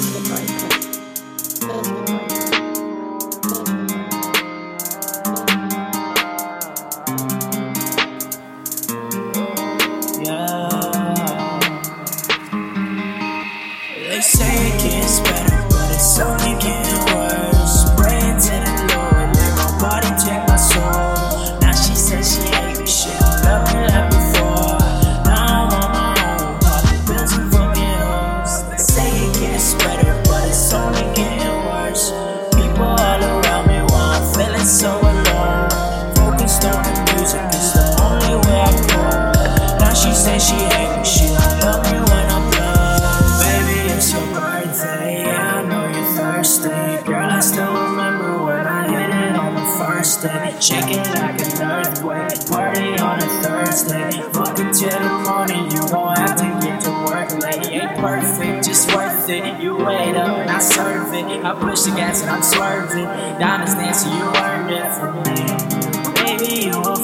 They say it gets better, but it's only getting worse. Praying to the Lord, let my body take my soul. Now she says she hate me, she don't love me like before. Now I'm on my own, all the bills and fucking hoes. They say it gets better, but it's only getting worse. People all around me while I'm feeling so alone. Focused on the music, it's the only way I go. Now she says she hate me, she don't love me when I'm done. It's your birthday, yeah, I know you're thirsty. Girl, I still remember when I hit it on the first day. Shaking like an earthquake, party on a Thursday. Fucking till the morning, you gon' have to get to work late. Ain't perfect, just worth it. You wait up and I serve it. I push the gas and I'm swerving. Diamonds dancing, you earned it from me. Baby, you